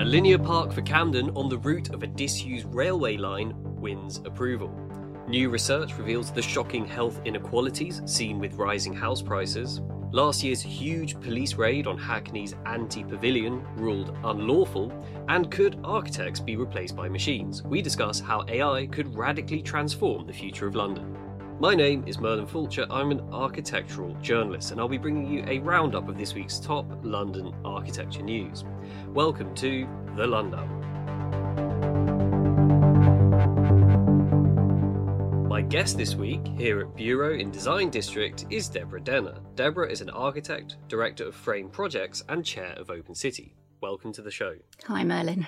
A linear park for Camden on the route of a disused railway line wins approval. New research reveals the shocking health inequalities seen with rising house prices. Last year's huge police raid on Hackney's Anti-Pavilion ruled unlawful. And could architects be replaced by machines? We discuss how AI could radically transform the future of London. My name is Merlin Fulcher. I'm an architectural journalist, and I'll be bringing you a roundup of this week's top London architecture news. Welcome to The Lndown. My guest this week here at Bureau in Design District is Deborah Denner. Deborah is an architect, director of Frame Projects, and chair of Open City. Welcome to the show. Hi, Merlin.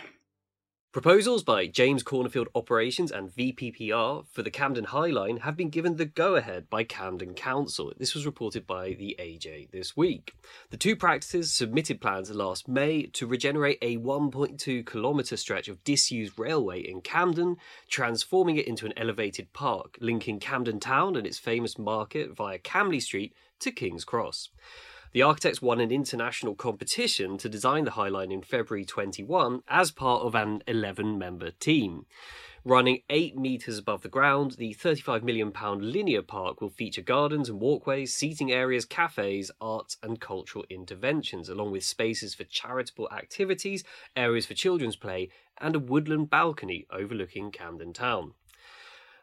Proposals by James Corner Field Operations and VPPR for the Camden High Line have been given the go-ahead by Camden Council. This was reported by the AJ this week. The two practices submitted plans last May to regenerate a 1.2 kilometre stretch of disused railway in Camden, transforming it into an elevated park, linking Camden Town and its famous market via Camley Street to King's Cross. The architects won an international competition to design the High Line in February 21 as part of an 11-member team. Running 8 metres above the ground, the £35 million linear park will feature gardens and walkways, seating areas, cafes, arts and cultural interventions, along with spaces for charitable activities, areas for children's play and a woodland balcony overlooking Camden Town.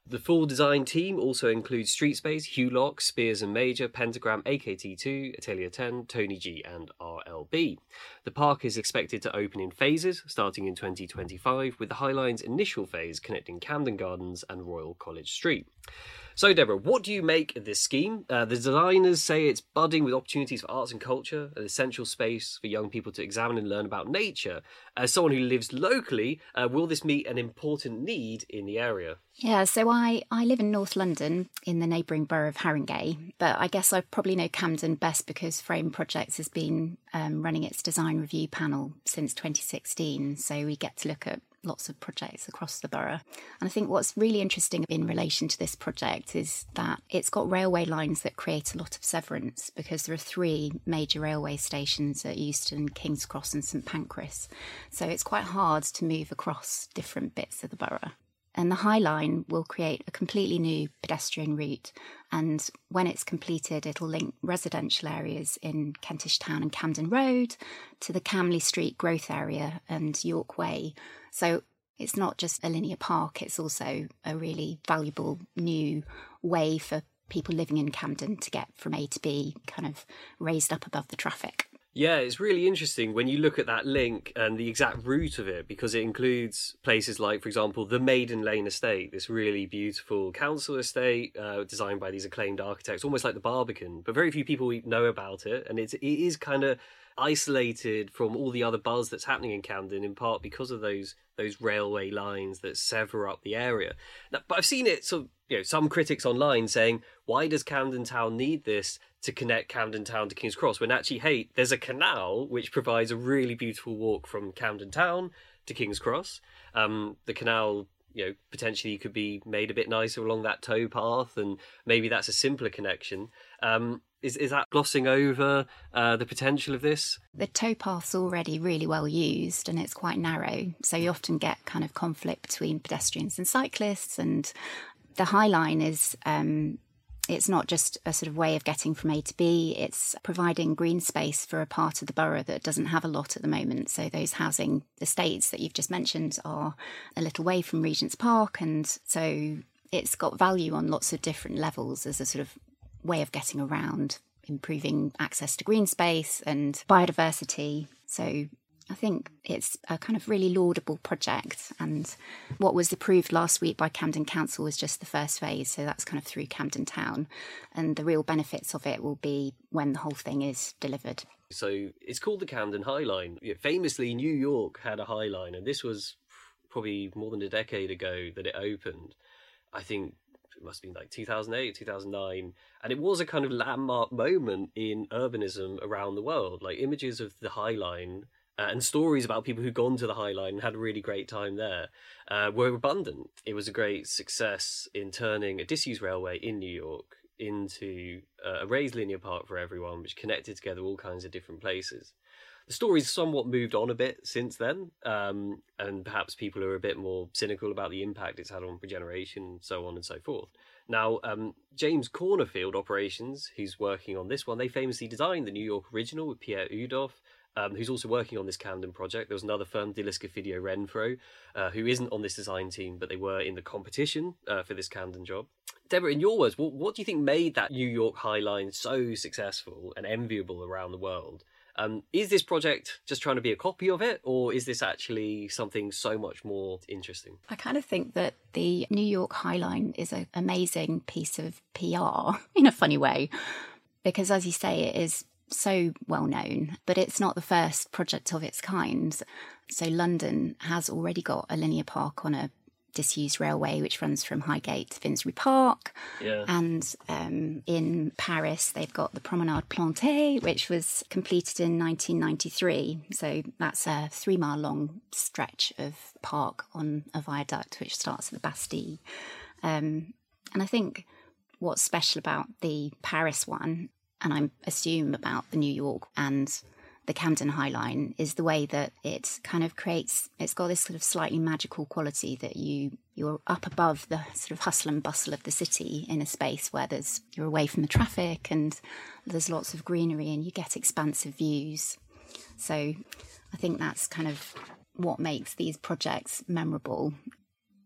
The full design team also includes Street Space, Hugh Locke, Spears and Major, Pentagram, AKT2, Atelier 10, Tony G and RLB. The park is expected to open in phases, starting in 2025, with the High Line's initial phase connecting Camden Gardens and Royal College Street. So, Deborah, what do you make of this scheme? The designers say it's budding with opportunities for arts and culture, an essential space for young people to examine and learn about nature. As someone who lives locally, will this meet an important need in the area? Yeah, so I live in North London in the neighbouring borough of Haringey, but I guess I probably know Camden best because Frame Projects has been running its design review panel since 2016, so we get to look at lots of projects across the borough. And I think what's really interesting in relation to this project is that it's got railway lines that create a lot of severance because there are 3 major railway stations at Euston, King's Cross and St Pancras. So it's quite hard to move across different bits of the borough. And the High Line will create a completely new pedestrian route, and when it's completed it'll link residential areas in Kentish Town and Camden Road to the Camley Street growth area and York Way. So it's not just a linear park, it's also a really valuable new way for people living in Camden to get from A to B, kind of raised up above the traffic. Yeah, it's really interesting when you look at that link and the exact route of it, because it includes places like, for example, the Maiden Lane Estate, this really beautiful council estate designed by these acclaimed architects, almost like the Barbican, but very few people know about it. And it is kind of isolated from all the other buzz that's happening in Camden, in part because of those railway lines that sever up the area. Now, but I've seen it, sort of, you know, some critics online saying, why does Camden Town need this to connect Camden Town to King's Cross, when actually, hey, there's a canal which provides a really beautiful walk from Camden Town to King's Cross. The canal, you know, potentially could be made a bit nicer along that tow path, and maybe that's a simpler connection. Is that glossing over the potential of this? The towpath's already really well used and it's quite narrow, so you often get kind of conflict between pedestrians and cyclists and the High Line is, it's not just a sort of way of getting from A to B, it's providing green space for a part of the borough that doesn't have a lot at the moment. So those housing estates that you've just mentioned are a little way from Regent's Park. And so it's got value on lots of different levels as a sort of way of getting around, improving access to green space and biodiversity. So I think it's a kind of really laudable project, and what was approved last week by Camden Council was just the first phase, so that's kind of through Camden Town, and the real benefits of it will be when the whole thing is delivered. So it's called the Camden High Line. Famously, New York had a High Line, and this was probably more than a decade ago that it opened. I think it must have been like 2008, 2009, and it was a kind of landmark moment in urbanism around the world. Like images of the High Line and stories about people who'd gone to the High Line and had a really great time there were abundant. It was a great success in turning a disused railway in New York into a raised linear park for everyone, which connected together all kinds of different places. The story's somewhat moved on a bit since then, and perhaps people are a bit more cynical about the impact it's had on regeneration, so on and so forth. Now, James Corner Field Operations, who's working on this one, they famously designed the New York original with Pierre Udoff, who's also working on this Camden project. There was another firm, Deliscafidio Renfro, who isn't on this design team, but they were in the competition for this Camden job. Deborah, in your words, what do you think made that New York High Line so successful and enviable around the world? Is this project just trying to be a copy of it, or is this actually something so much more interesting? I kind of think that the New York High Line is an amazing piece of PR in a funny way, because as you say, it is so well known, but it's not the first project of its kind. So London has already got a linear park on a disused railway which runs from Highgate to Finsbury Park, and in Paris they've got the Promenade Plantée, which was completed in 1993, so that's a 3-mile long stretch of park on a viaduct which starts at the Bastille, and I think what's special about the Paris one, and I assume about the New York and the Camden High Line, is the way that it kind of creates, it's got this sort of slightly magical quality that you're up above the sort of hustle and bustle of the city in a space where you're away from the traffic and there's lots of greenery and you get expansive views. So I think that's kind of what makes these projects memorable.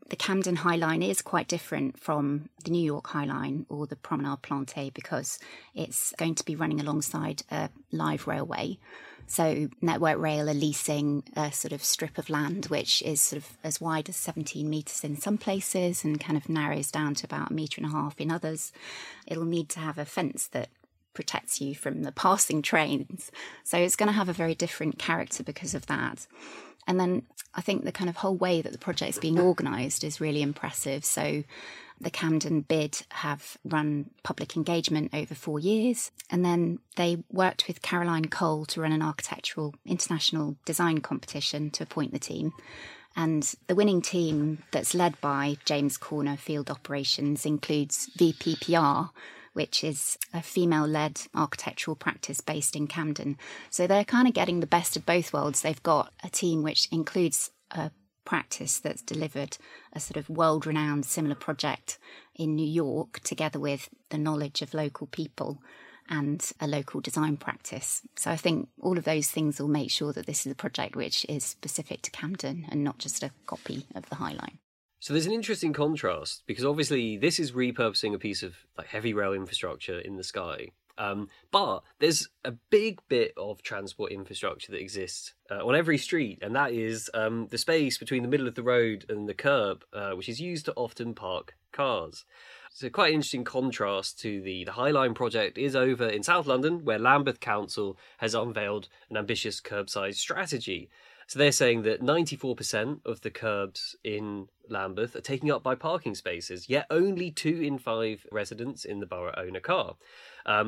The Camden High Line is quite different from the New York High Line or the Promenade Plantée because it's going to be running alongside a live railway. So Network Rail are leasing a sort of strip of land which is sort of as wide as 17 metres in some places and kind of narrows down to about 1.5 metres in others. It'll need to have a fence that protects you from the passing trains. So it's going to have a very different character because of that. And then I think the kind of whole way that the project's being organised is really impressive. So the Camden BID have run public engagement over 4 years, and then they worked with Caroline Cole to run an architectural international design competition to appoint the team. And the winning team, that's led by James Corner Field Operations, includes VPPR, which is a female-led architectural practice based in Camden. So they're kind of getting the best of both worlds. They've got a team which includes a practice that's delivered a sort of world-renowned similar project in New York, together with the knowledge of local people and a local design practice. So I think all of those things will make sure that this is a project which is specific to Camden and not just a copy of the High Line. So there's an interesting contrast, because obviously this is repurposing a piece of like heavy rail infrastructure in the sky. But there's a big bit of transport infrastructure that exists on every street, and that is the space between the middle of the road and the curb, which is used to often park cars. So quite an interesting contrast to the High Line project is over in South London, where Lambeth Council has unveiled an ambitious curbside strategy. So they're saying that 94% of the curbs in Lambeth are taken up by parking spaces, yet only 2 in 5 residents in the borough own a car.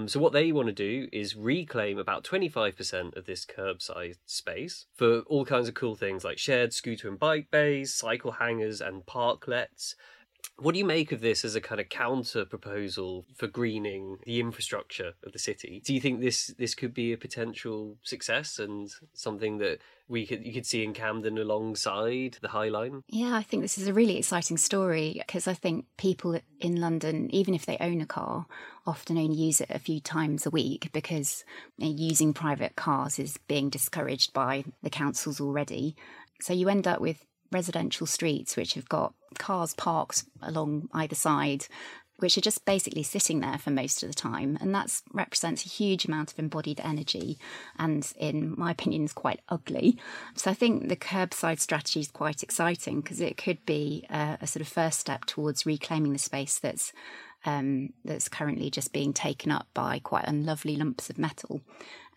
So what they want to do is reclaim about 25% of this curbside space for all kinds of cool things like shared scooter and bike bays, cycle hangers and parklets. What do you make of this as a kind of counter proposal for greening the infrastructure of the city? Do you think this could be a potential success and something that you could see in Camden alongside the High Line? Yeah, I think this is a really exciting story, because I think people in London, even if they own a car, often only use it a few times a week, because using private cars is being discouraged by the councils already. So you end up with residential streets which have got cars parked along either side, which are just basically sitting there for most of the time. And that represents a huge amount of embodied energy and, in my opinion, is quite ugly. So I think the curbside strategy is quite exciting, because it could be a sort of first step towards reclaiming the space that's currently just being taken up by quite unlovely lumps of metal.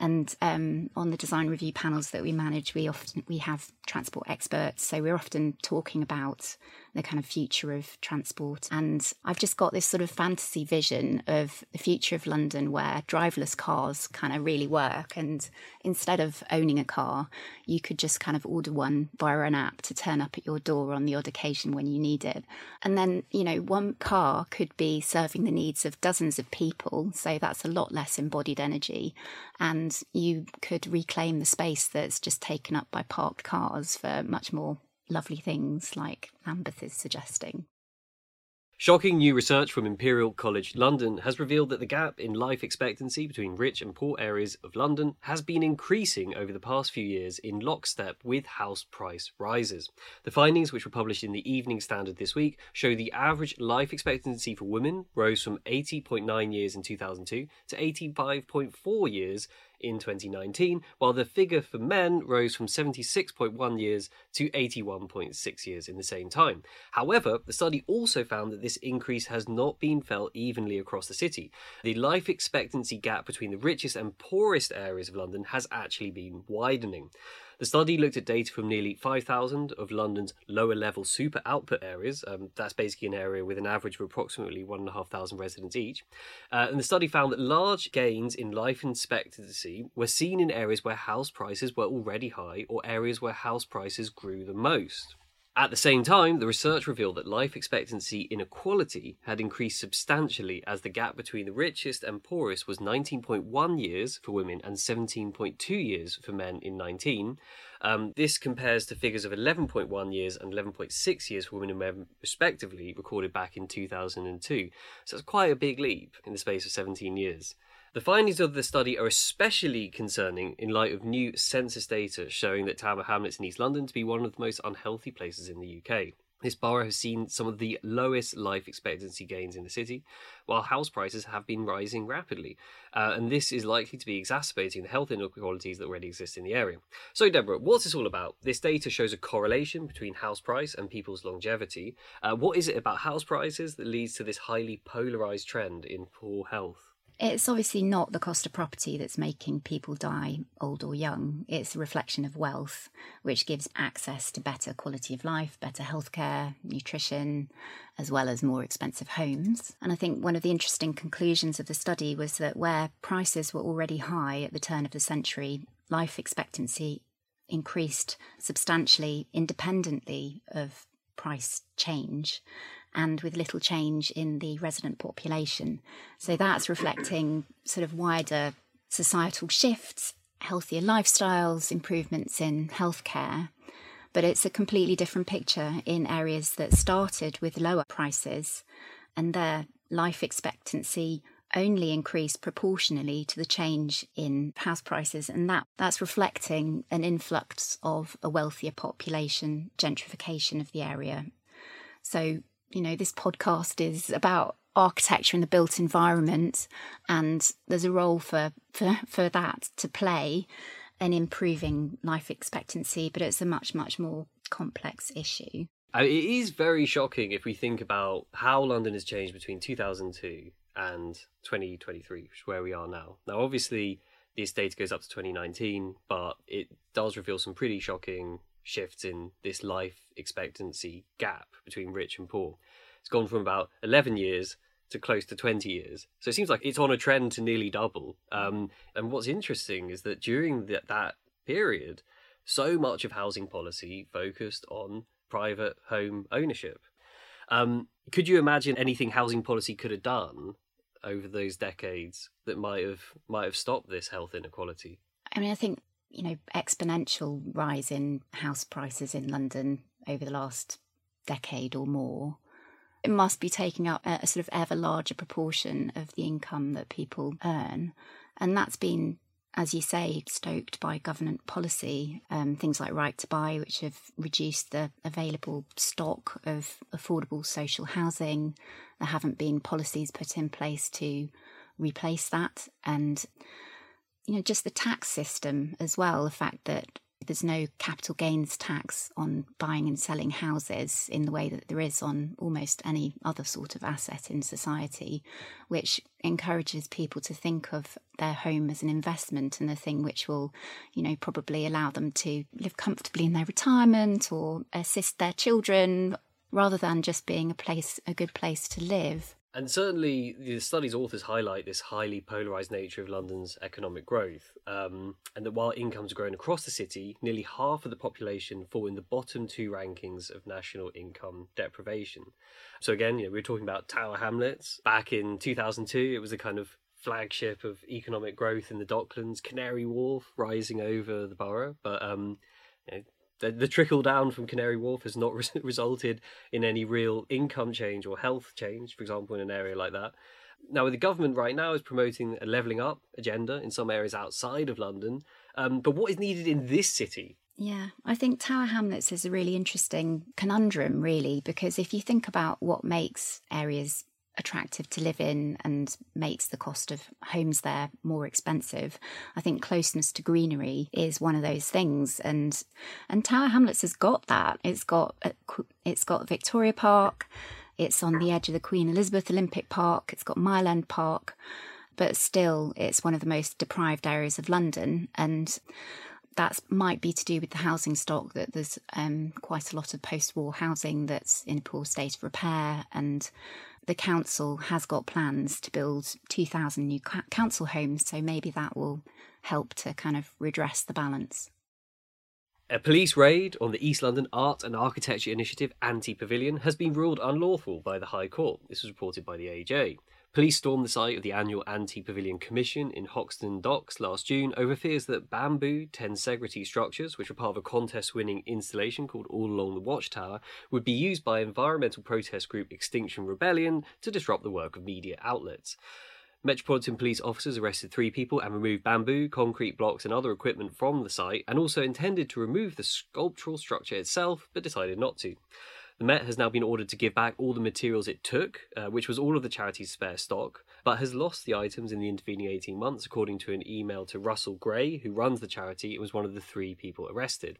And on the design review panels that we manage, we have transport experts, so we're often talking about the kind of future of transport. And I've just got this sort of fantasy vision of the future of London where driverless cars kind of really work, and instead of owning a car, you could just kind of order one via an app to turn up at your door on the odd occasion when you need it. And then, you know, one car could be serving the needs of dozens of people, so that's a lot less embodied energy, and you could reclaim the space that's just taken up by parked cars for much more lovely things like Lambeth is suggesting. Shocking new research from Imperial College London has revealed that the gap in life expectancy between rich and poor areas of London has been increasing over the past few years in lockstep with house price rises. The findings, which were published in the Evening Standard this week, show the average life expectancy for women rose from 80.9 years in 2002 to 85.4 years in 2019, while the figure for men rose from 76.1 years to 81.6 years in the same time. However, the study also found that this increase has not been felt evenly across the city. The life expectancy gap between the richest and poorest areas of London has actually been widening. The study looked at data from nearly 5,000 of London's lower-level super output areas. That's basically an area with an average of approximately 1,500 residents each. And the study found that large gains in life expectancy were seen in areas where house prices were already high, or areas where house prices grew the most. At the same time, the research revealed that life expectancy inequality had increased substantially, as the gap between the richest and poorest was 19.1 years for women and 17.2 years for men in 2019. This compares to figures of 11.1 years and 11.6 years for women and men respectively, recorded back in 2002. So it's quite a big leap in the space of 17 years. The findings of the study are especially concerning in light of new census data showing that Tower Hamlets in East London to be one of the most unhealthy places in the UK. This borough has seen some of the lowest life expectancy gains in the city, while house prices have been rising rapidly. And this is likely to be exacerbating the health inequalities that already exist in the area. So, Deborah, what's this all about? This data shows a correlation between house price and people's longevity. What is it about house prices that leads to this highly polarised trend in poor health? It's obviously not the cost of property that's making people die, old or young. It's a reflection of wealth, which gives access to better quality of life, better healthcare, nutrition, as well as more expensive homes. And I think one of the interesting conclusions of the study was that where prices were already high at the turn of the century, life expectancy increased substantially independently of price change, and with little change in the resident population. So that's reflecting sort of wider societal shifts, healthier lifestyles, improvements in healthcare. But it's a completely different picture in areas that started with lower prices, and their life expectancy only increased proportionally to the change in house prices, and that's reflecting an influx of a wealthier population, gentrification of the area. So, you know, this podcast is about architecture and the built environment, and there's a role for that to play in improving life expectancy, but it's a much, much more complex issue. It is very shocking if we think about how London has changed between 2002 and 2023, which is where we are now. Now, obviously, this data goes up to 2019, but it does reveal some pretty shocking shifts in this life expectancy gap between rich and poor. It's gone from about 11 years to close to 20 years. So it seems like it's on a trend to nearly double. And what's interesting is that during that period, so much of housing policy focused on private home ownership. Could you imagine anything housing policy could have done over those decades that might have stopped this health inequality? I mean, I think, you know, exponential rise in house prices in London over the last decade or more, it must be taking up a sort of ever larger proportion of the income that people earn. And that's been, as you say, stoked by government policy, things like Right to Buy, which have reduced the available stock of affordable social housing. There haven't been policies put in place to replace that. And, you know, just the tax system as well, the fact that there's no capital gains tax on buying and selling houses in the way that there is on almost any other sort of asset in society, which encourages people to think of their home as an investment and the thing which will, you know, probably allow them to live comfortably in their retirement or assist their children, rather than just being a good place to live. And certainly the study's authors highlight this highly polarised nature of London's economic growth, and that while incomes are growing across the city, nearly half of the population fall in the bottom two rankings of national income deprivation. So again, you know, we were talking about Tower Hamlets. Back in 2002, it was a kind of flagship of economic growth in the Docklands, Canary Wharf rising over the borough, but you know, the trickle down from Canary Wharf has not resulted in any real income change or health change, for example, in an area like that. Now, the government right now is promoting a levelling up agenda in some areas outside of London. But what is needed in this city? Yeah, I think Tower Hamlets is a really interesting conundrum, really, because if you think about what makes areas attractive to live in and makes the cost of homes there more expensive, I think closeness to greenery is one of those things, and Tower Hamlets has got that. It's got Victoria Park, it's on the edge of the Queen Elizabeth Olympic Park, it's got Mile End Park, but still it's one of the most deprived areas of London, and that might be to do with the housing stock, that there's quite a lot of post-war housing that's in a poor state of repair, and the council has got plans to build 2,000 new council homes, so maybe that will help to kind of redress the balance. A police raid on the East London Art and Architecture Initiative Anti-Pavilion has been ruled unlawful by the High Court. This was reported by the AJ. Police stormed the site of the annual Anti-Pavilion Commission in Hoxton Docks last June over fears that bamboo tensegrity structures, which were part of a contest-winning installation called All Along the Watchtower, would be used by environmental protest group Extinction Rebellion to disrupt the work of media outlets. Metropolitan Police officers arrested 3 people and removed bamboo, concrete blocks and other equipment from the site, and also intended to remove the sculptural structure itself, but decided not to. The Met has now been ordered to give back all the materials it took, which was all of the charity's spare stock, but has lost the items in the intervening 18 months, according to an email to Russell Gray, who runs the charity and was one of the 3 people arrested.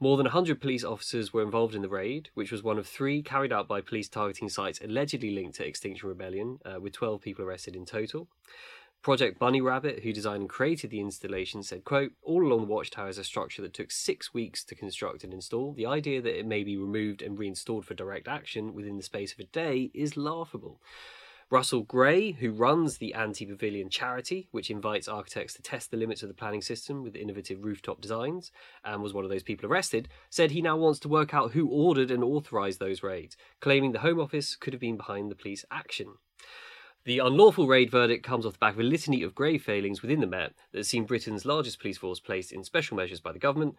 More than 100 police officers were involved in the raid, which was one of 3 carried out by police targeting sites allegedly linked to Extinction Rebellion, with 12 people arrested in total. Project Bunny Rabbit, who designed and created the installation, said, quote, "All Along the Watchtower is a structure that took 6 weeks to construct and install. The idea that it may be removed and reinstalled for direct action within the space of a day is laughable." Russell Gray, who runs the Anti-Pavilion charity, which invites architects to test the limits of the planning system with innovative rooftop designs, and was one of those people arrested, said he now wants to work out who ordered and authorised those raids, claiming the Home Office could have been behind the police action. The unlawful raid verdict comes off the back of a litany of grave failings within the Met that has seen Britain's largest police force placed in special measures by the government.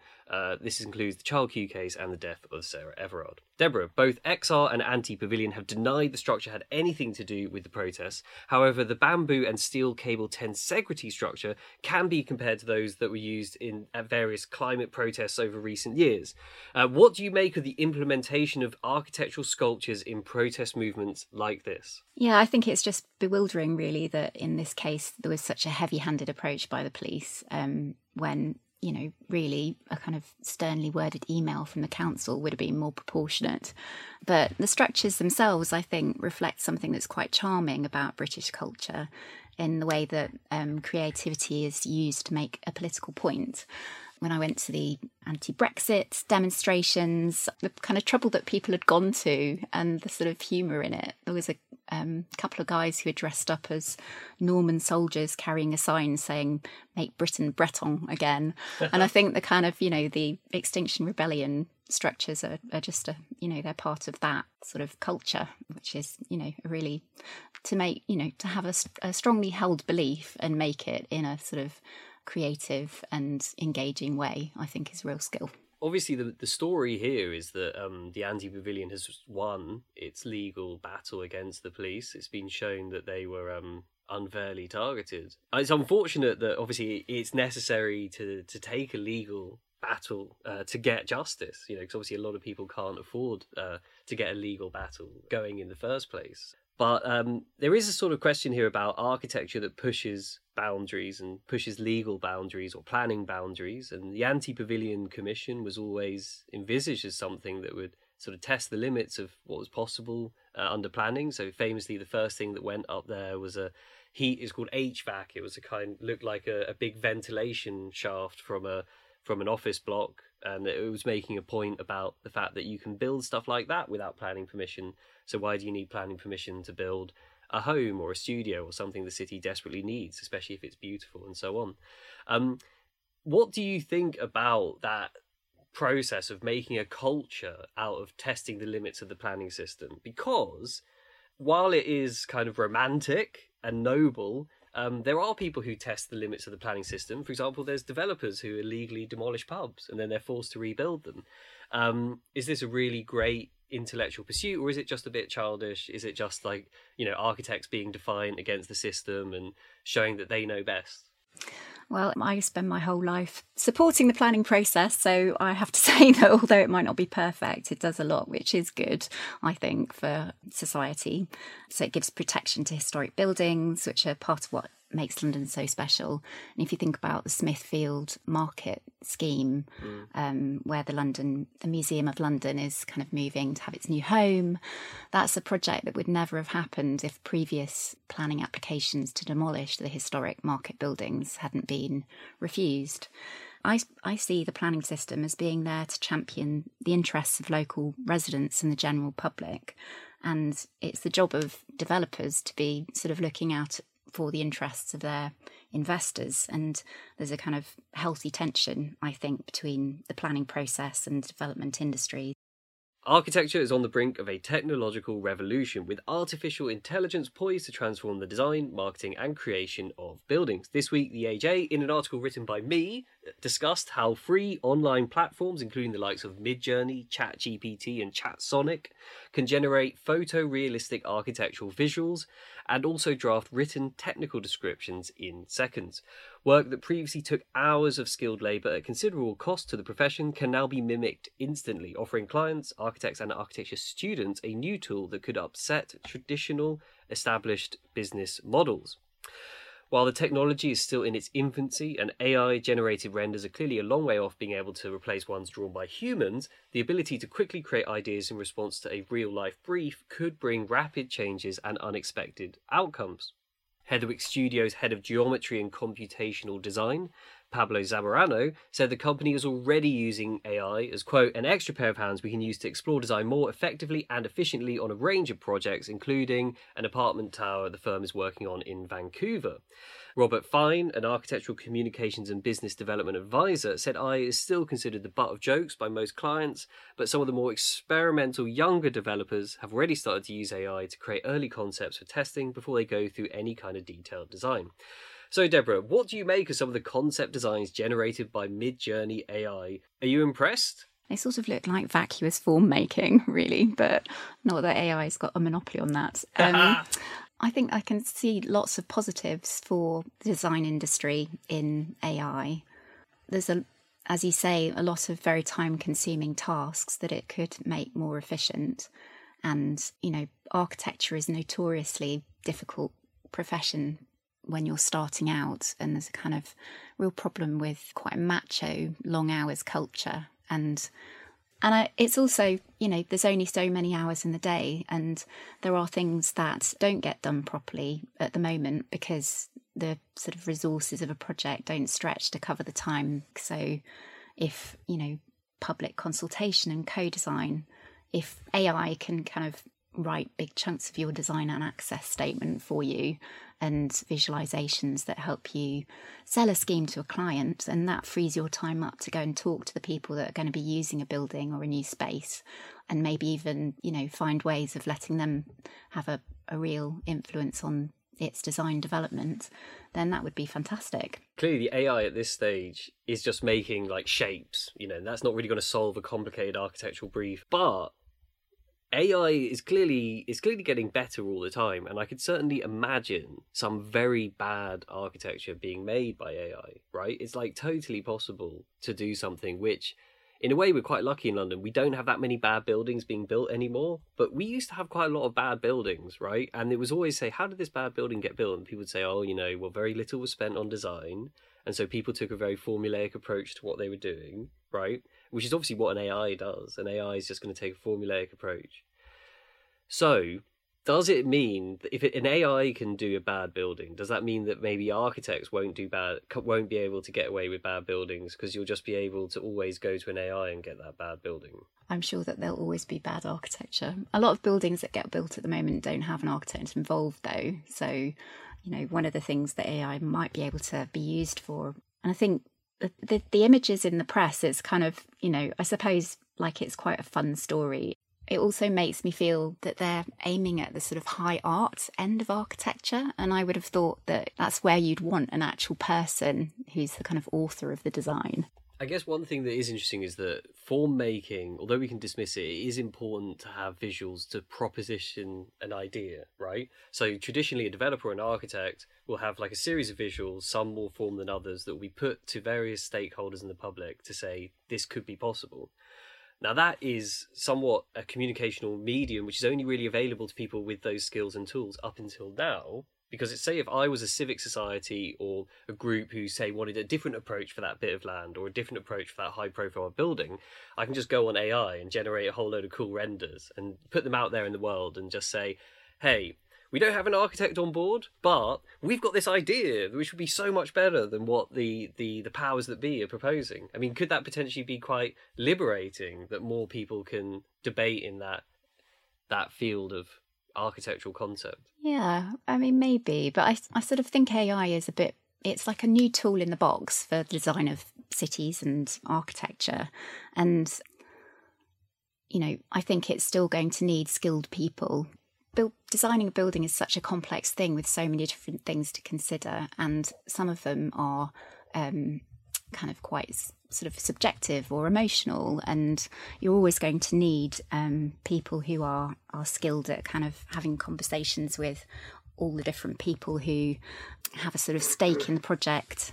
This includes the child Q case and the death of Sarah Everard. Deborah, both XR and Anti-Pavilion have denied the structure had anything to do with the protests. However, the bamboo and steel cable tensegrity structure can be compared to those that were used at various climate protests over recent years. What do you make of the implementation of architectural sculptures in protest movements like this? Yeah, I think it's just bewildering, really, that in this case there was such a heavy-handed approach by the police when, you know, really a kind of sternly worded email from the council would have been more proportionate. But the structures themselves, I think, reflect something that's quite charming about British culture in the way that creativity is used to make a political point. When I went to the anti-Brexit demonstrations, the kind of trouble that people had gone to and the sort of humour in it, there was a couple of guys who had dressed up as Norman soldiers carrying a sign saying, "Make Britain Breton again." And I think the kind of, you know, the Extinction Rebellion structures are just a, you know, they're part of that sort of culture, which is, you know, really to make, you know, to have a strongly held belief and make it in a sort of creative and engaging way, I think is real skill. Obviously, the story here is that the Anti-Pavilion has won its legal battle against the police. It's been shown that they were unfairly targeted. It's unfortunate that obviously it's necessary to take a legal battle to get justice, you know, because obviously a lot of people can't afford to get a legal battle going in the first place. But there is a sort of question here about architecture that pushes boundaries and pushes legal boundaries or planning boundaries. And the Anti-Pavilion Commission was always envisaged as something that would sort of test the limits of what was possible under planning. So famously, the first thing that went up there was a heat. It's called HVAC. It was a kind, looked like a big ventilation shaft from an office block. And it was making a point about the fact that you can build stuff like that without planning permission. So why do you need planning permission to build a home or a studio or something the city desperately needs, especially if it's beautiful and so on? What do you think about that process of making a culture out of testing the limits of the planning system? Because while it is kind of romantic and noble, there are people who test the limits of the planning system. For example, there's developers who illegally demolish pubs and then they're forced to rebuild them. Is this a really great intellectual pursuit, or is it just a bit childish? Is it just like, you know, architects being defiant against the system and showing that they know best? Well, I spend my whole life supporting the planning process, so I have to say that although it might not be perfect, it does a lot, which is good, I think, for society. So it gives protection to historic buildings, which are part of what makes London so special. And if you think about the Smithfield Market scheme, where the Museum of London is kind of moving to have its new home, that's a project that would never have happened if previous planning applications to demolish the historic market buildings hadn't been refused. I see the planning system as being there to champion the interests of local residents and the general public, and it's the job of developers to be sort of looking out for the interests of their investors. And there's a kind of healthy tension, I think, between the planning process and the development industry. Architecture is on the brink of a technological revolution, with artificial intelligence poised to transform the design, marketing and creation of buildings. This week, the AJ, in an article written by me, discussed how free online platforms, including the likes of Midjourney, ChatGPT and ChatSonic, can generate photorealistic architectural visuals and also draft written technical descriptions in seconds. Work that previously took hours of skilled labour at considerable cost to the profession can now be mimicked instantly, offering clients, architects and architecture students a new tool that could upset traditional established business models. While the technology is still in its infancy and AI-generated renders are clearly a long way off being able to replace ones drawn by humans, the ability to quickly create ideas in response to a real-life brief could bring rapid changes and unexpected outcomes. Heatherwick Studios' head of geometry and computational design, Pablo Zamorano, said the company is already using AI as, quote, an extra pair of hands we can use to explore design more effectively and efficiently on a range of projects, including an apartment tower the firm is working on in Vancouver. Robert Fine, an architectural communications and business development advisor, said AI is still considered the butt of jokes by most clients, but some of the more experimental younger developers have already started to use AI to create early concepts for testing before they go through any kind of detailed design. So, Deborah, what do you make of some of the concept designs generated by Midjourney AI? Are you impressed? They sort of look like vacuous form making, really, but not that AI's got a monopoly on that. I think I can see lots of positives for the design industry in AI. There's, as you say, a lot of very time-consuming tasks that it could make more efficient. And, you know, architecture is notoriously difficult profession when you're starting out, and there's a kind of real problem with quite a macho long hours culture, and it's also, you know, there's only so many hours in the day, and there are things that don't get done properly at the moment because the sort of resources of a project don't stretch to cover the time. So if, you know, public consultation and co-design, if AI can kind of write big chunks of your design and access statement for you and visualizations that help you sell a scheme to a client, and that frees your time up to go and talk to the people that are going to be using a building or a new space, and maybe even, you know, find ways of letting them have a real influence on its design development, then that would be fantastic. Clearly the AI at this stage is just making like shapes, you know, and that's not really going to solve a complicated architectural brief, but AI is clearly getting better all the time, and I could certainly imagine some very bad architecture being made by AI, right? It's like totally possible to do something which, in a way, we're quite lucky in London. We don't have that many bad buildings being built anymore, but we used to have quite a lot of bad buildings, right? And it was always say, how did this bad building get built? And people would say, oh, you know, well, very little was spent on design, and so people took a very formulaic approach to what they were doing, right? Which is obviously what an AI does. An AI is just going to take a formulaic approach. So does it mean that if an AI can do a bad building, does that mean that maybe architects won't be able to get away with bad buildings because you'll just be able to always go to an AI and get that bad building? I'm sure that there'll always be bad architecture. A lot of buildings that get built at the moment don't have an architect involved though. So, you know, one of the things that AI might be able to be used for, and I think the images in the press, it's kind of, you know, I suppose like it's quite a fun story. It also makes me feel that they're aiming at the sort of high art end of architecture. And I would have thought that that's where you'd want an actual person who's the kind of author of the design. I guess one thing that is interesting is that form making, although we can dismiss it, it is important to have visuals to proposition an idea, right? So traditionally a developer or an architect will have like a series of visuals, some more form than others, that we put to various stakeholders in the public to say, this could be possible. Now that is somewhat a communicational medium which is only really available to people with those skills and tools up until now, because it's, say if I was a civic society or a group who say wanted a different approach for that bit of land or a different approach for that high profile building, I can just go on AI and generate a whole load of cool renders and put them out there in the world and just say, hey, we don't have an architect on board, but we've got this idea which would be so much better than what the powers that be are proposing. I mean, could that potentially be quite liberating that more people can debate in that field of architectural concept? Yeah, I mean, maybe, but I sort of think AI is a bit, it's like a new tool in the box for the design of cities and architecture. And, you know, I think it's still going to need skilled people. Designing a building is such a complex thing with so many different things to consider, and some of them are kind of quite sort of subjective or emotional, and you're always going to need people who are skilled at kind of having conversations with all the different people who have a sort of stake in the project.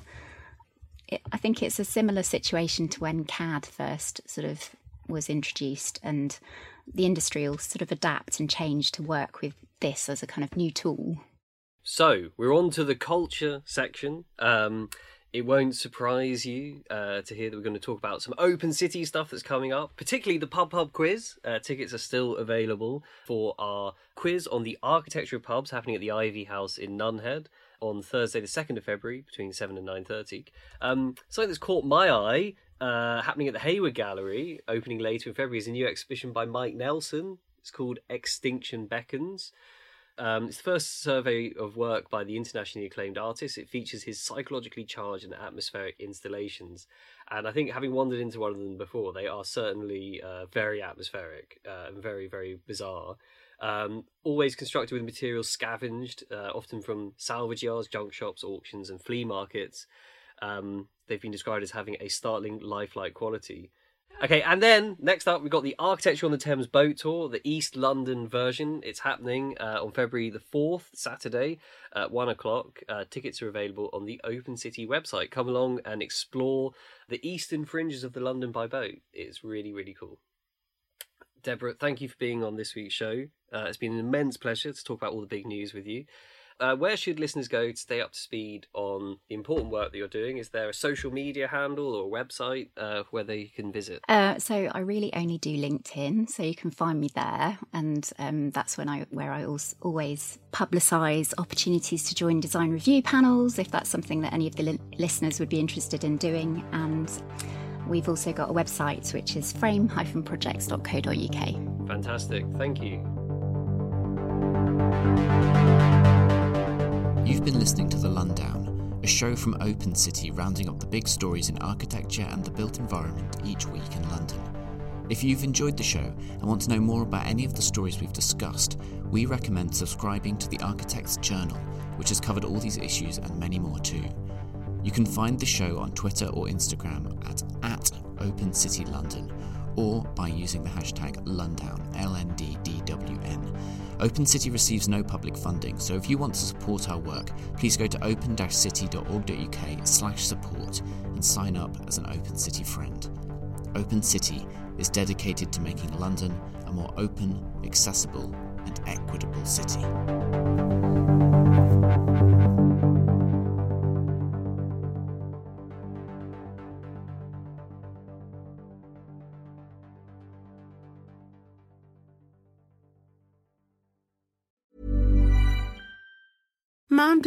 I think it's a similar situation to when CAD first sort of was introduced, and the industry will sort of adapt and change to work with this as a kind of new tool. So we're on to the culture section. It won't surprise you to hear that we're going to talk about some Open City stuff that's coming up, particularly the pub quiz. Tickets are still available for our quiz on the architecture of pubs happening at the Ivy House in Nunhead on Thursday the 2nd of February between 7 and 9:30. Something that's caught my eye happening at the Hayward Gallery, opening later in February, is a new exhibition by Mike Nelson. It's called Extinction Beckons. It's the first survey of work by the internationally acclaimed artist. It features his psychologically charged and atmospheric installations. And I think, having wandered into one of them before, they are certainly very atmospheric and very, very bizarre. Always constructed with materials scavenged, often from salvage yards, junk shops, auctions and flea markets. They've been described as having a startling lifelike quality. Okay, and then next up, we've got the Architecture on the Thames boat tour, the East London version. It's happening on February the 4th, Saturday, at 1:00. Tickets are available on the Open City website. Come along and explore the eastern fringes of the London by boat. It's really, really cool. Deborah, thank you for being on this week's show. It's been an immense pleasure to talk about all the big news with you. Where should listeners go to stay up to speed on the important work that you're doing? Is there a social media handle or a website where they can visit? So I really only do LinkedIn, so you can find me there. And that's where I always publicise opportunities to join design review panels, if that's something that any of the listeners would be interested in doing. And we've also got a website, which is frame-projects.co.uk. Fantastic. Thank you. You've been listening to The Lndown, a show from Open City rounding up the big stories in architecture and the built environment each week in London. If you've enjoyed the show and want to know more about any of the stories we've discussed, we recommend subscribing to The Architect's Journal, which has covered all these issues and many more too. You can find the show on Twitter or Instagram at @OpenCityLondon or by using the hashtag Lndown, LNDDWN. Open City receives no public funding, so if you want to support our work, please go to open-city.org.uk/support and sign up as an Open City friend. Open City is dedicated to making London a more open, accessible and equitable city. Mom